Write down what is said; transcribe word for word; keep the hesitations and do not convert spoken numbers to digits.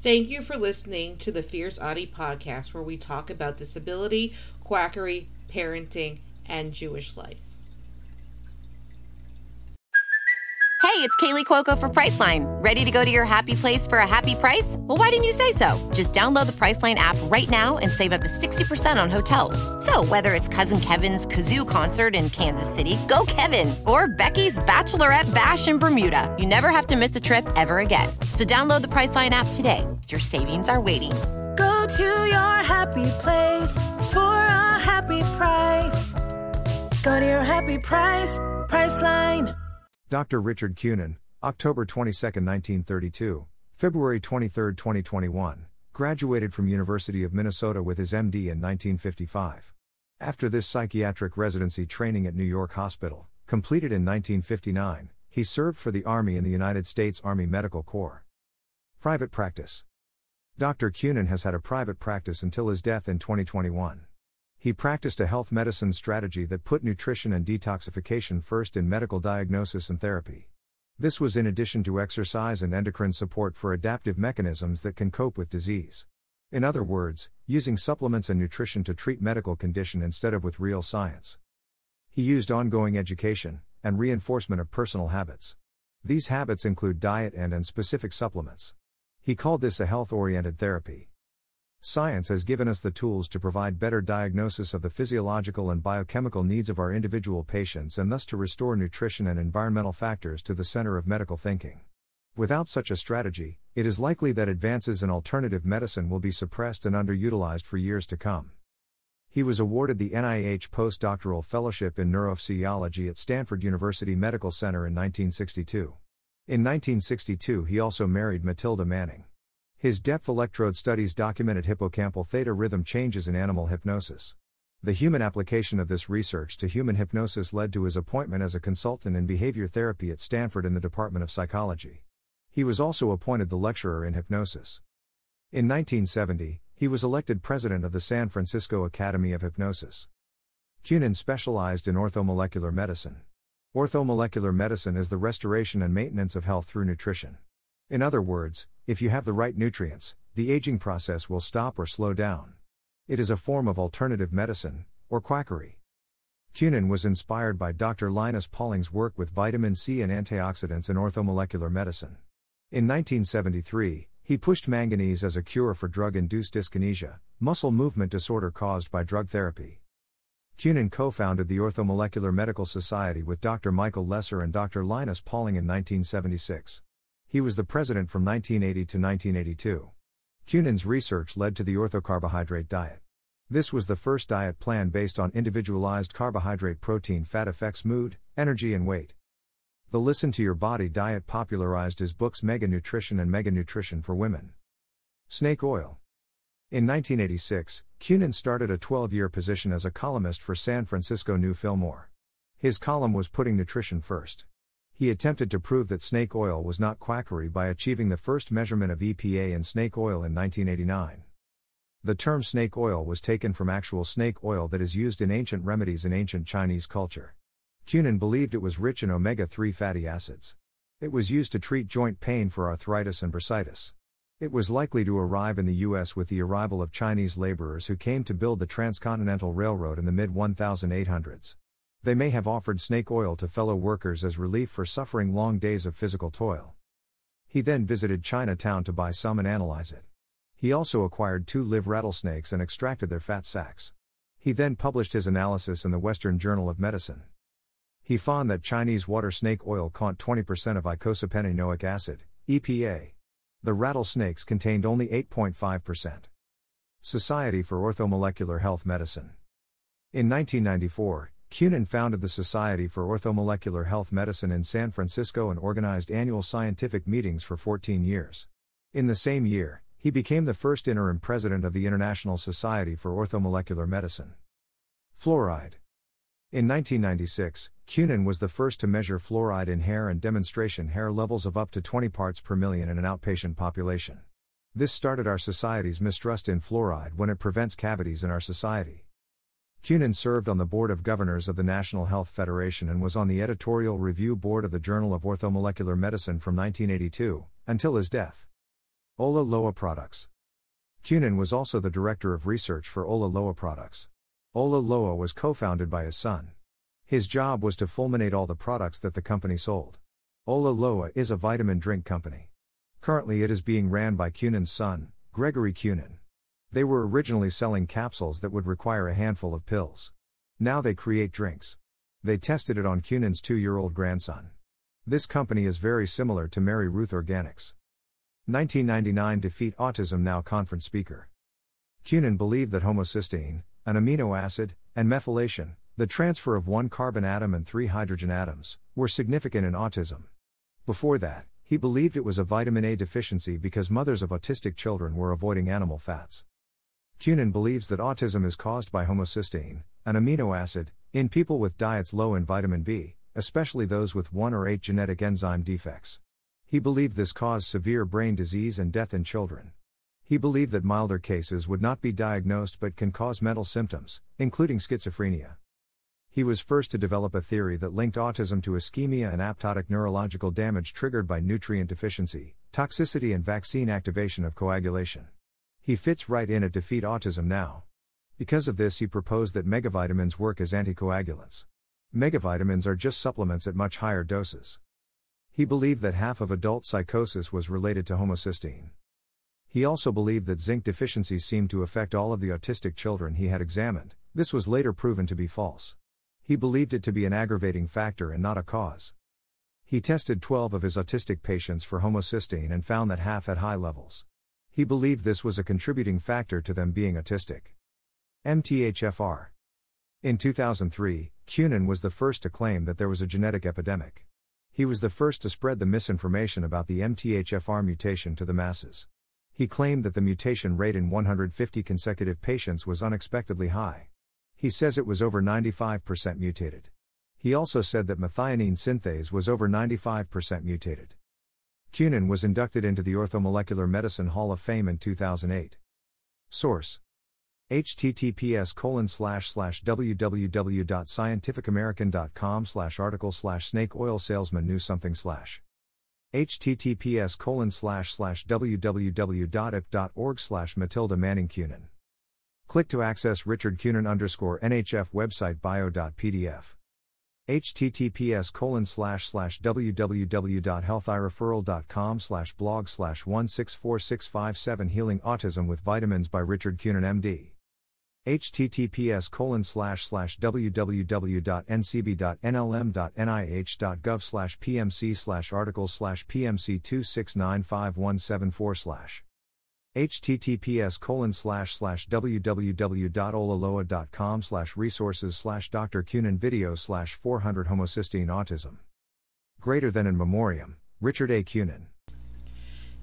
Thank you for listening to the Fierce Autie podcast, where we talk about disability, quackery, parenting, and Jewish life. Hey, it's Kaylee Cuoco for Priceline. Ready to go to your happy place for a happy price? Well, why didn't you say so? Just download the Priceline app right now and save up to sixty percent on hotels. So whether it's Cousin Kevin's Kazoo concert in Kansas City, go Kevin, or Becky's Bachelorette Bash in Bermuda, you never have to miss a trip ever again. So download the Priceline app today. Your savings are waiting. Go to your happy place for a happy price. Go to your happy price, Priceline. Doctor Richard Kunin, October twenty-second, nineteen thirty-two, February twenty-third, twenty twenty-one, graduated from University of Minnesota with his M D in nineteen fifty-five. After this psychiatric residency training at New York Hospital, completed in nineteen fifty-nine, he served for the Army in the United States Army Medical Corps. Private practice. Doctor Kunin has had a private practice until his death in twenty twenty-one. He practiced a health medicine strategy that put nutrition and detoxification first in medical diagnosis and therapy. This was in addition to exercise and endocrine support for adaptive mechanisms that can cope with disease. In other words, using supplements and nutrition to treat medical condition instead of with real science. He used ongoing education and reinforcement of personal habits. These habits include diet and and specific supplements. He called this a health-oriented therapy. Science has given us the tools to provide better diagnosis of the physiological and biochemical needs of our individual patients, and thus to restore nutrition and environmental factors to the center of medical thinking. Without such a strategy, it is likely that advances in alternative medicine will be suppressed and underutilized for years to come. He was awarded the N I H Postdoctoral Fellowship in Neurophysiology at Stanford University Medical Center in nineteen sixty-two. In nineteen sixty-two, he also married Matilda Manning. His depth electrode studies documented hippocampal theta rhythm changes in animal hypnosis. The human application of this research to human hypnosis led to his appointment as a consultant in behavior therapy at Stanford in the Department of Psychology. He was also appointed the lecturer in hypnosis. In nineteen seventy, he was elected president of the San Francisco Academy of Hypnosis. Kunin specialized in orthomolecular medicine. Orthomolecular medicine is the restoration and maintenance of health through nutrition. In other words, if you have the right nutrients, the aging process will stop or slow down. It is a form of alternative medicine, or quackery. Kunin was inspired by Doctor Linus Pauling's work with vitamin C and antioxidants in orthomolecular medicine. In nineteen seventy-three, he pushed manganese as a cure for drug-induced dyskinesia, muscle movement disorder caused by drug therapy. Kunin co-founded the Orthomolecular Medical Society with Doctor Michael Lesser and Doctor Linus Pauling in nineteen seventy-six. He was the president from nineteen eighty to nineteen eighty-two. Kunin's research led to the orthocarbohydrate diet. This was the first diet plan based on individualized carbohydrate protein fat affects mood, energy and weight. The Listen to Your Body diet popularized his books Mega Nutrition and Mega Nutrition for Women. Snake oil. In nineteen eighty-six, Kunin started a twelve-year position as a columnist for San Francisco New Fillmore. His column was Putting Nutrition First. He attempted to prove that snake oil was not quackery by achieving the first measurement of E P A in snake oil in nineteen eighty-nine. The term snake oil was taken from actual snake oil that is used in ancient remedies in ancient Chinese culture. Kunin believed it was rich in omega three fatty acids. It was used to treat joint pain for arthritis and bursitis. It was likely to arrive in the U S with the arrival of Chinese laborers who came to build the Transcontinental Railroad in the mid eighteen hundreds. They may have offered snake oil to fellow workers as relief for suffering long days of physical toil. He then visited Chinatown to buy some and analyze it. He also acquired two live rattlesnakes and extracted their fat sacs. He then published his analysis in the Western Journal of Medicine. He found that Chinese water snake oil caught twenty percent of eicosapentaenoic acid, E P A. The rattlesnakes contained only eight point five percent. Society for Orthomolecular Health Medicine. In nineteen ninety-four, Kunin founded the Society for Orthomolecular Health Medicine in San Francisco and organized annual scientific meetings for fourteen years. In the same year, he became the first interim president of the International Society for Orthomolecular Medicine. Fluoride. In nineteen ninety-six, Kunin was the first to measure fluoride in hair and demonstration hair levels of up to twenty parts per million in an outpatient population. This started our society's mistrust in fluoride when it prevents cavities in our society. Kunin served on the Board of Governors of the National Health Federation and was on the Editorial Review Board of the Journal of Orthomolecular Medicine from nineteen eighty-two, until his death. Ola Loa products. Kunin was also the director of research for Ola Loa products. Ola Loa was co-founded by his son. His job was to fulminate all the products that the company sold. Ola Loa is a vitamin drink company. Currently it is being ran by Kunin's son, Gregory Kunin. They were originally selling capsules that would require a handful of pills. Now they create drinks. They tested it on Kunin's two-year-old grandson. This company is very similar to Mary Ruth Organics. nineteen ninety-nine Defeat Autism Now conference speaker. Kunin believed that homocysteine, an amino acid, and methylation, the transfer of one carbon atom and three hydrogen atoms, were significant in autism. Before that, he believed it was a vitamin A deficiency because mothers of autistic children were avoiding animal fats. Kunin believes that autism is caused by homocysteine, an amino acid, in people with diets low in vitamin B, especially those with one or eight genetic enzyme defects. He believed this caused severe brain disease and death in children. He believed that milder cases would not be diagnosed but can cause mental symptoms, including schizophrenia. He was first to develop a theory that linked autism to ischemia and apoptotic neurological damage triggered by nutrient deficiency, toxicity and vaccine activation of coagulation. He fits right in at Defeat Autism Now. Because of this, he proposed that megavitamins work as anticoagulants. Megavitamins are just supplements at much higher doses. He believed that half of adult psychosis was related to homocysteine. He also believed that zinc deficiencies seemed to affect all of the autistic children he had examined. This was later proven to be false. He believed it to be an aggravating factor and not a cause. He tested twelve of his autistic patients for homocysteine and found that half had high levels. He believed this was a contributing factor to them being autistic. M T H F R. In two thousand three, Kunin was the first to claim that there was a genetic epidemic. He was the first to spread the misinformation about the M T H F R mutation to the masses. He claimed that the mutation rate in one hundred fifty consecutive patients was unexpectedly high. He says it was over ninety-five percent mutated. He also said that methionine synthase was over ninety-five percent mutated. Kunin was inducted into the Orthomolecular Medicine Hall of Fame in two thousand eight. Source: https colon slash slash www dot scientificamerican dot com slash article slash snake oil salesman knew something slash https colon slash slash www.ip.org slash Matilda Manning Kunin. Click to access Richard Kunin underscore N H F website bio.pdf. https colon slash slash www.healthireferral.com slash blog slash one six four six five seven Healing Autism with Vitamins by Richard Kunin M D. https colon slash slash www.ncb.nlm.nih.gov slash pmc slash article slash pmc two six nine five one seven four slash https colon slash slash www.olaloa.com slash resources slash Doctor Kunin video slash four hundred homocysteine autism. Greater than in memoriam, Richard A. Kunin.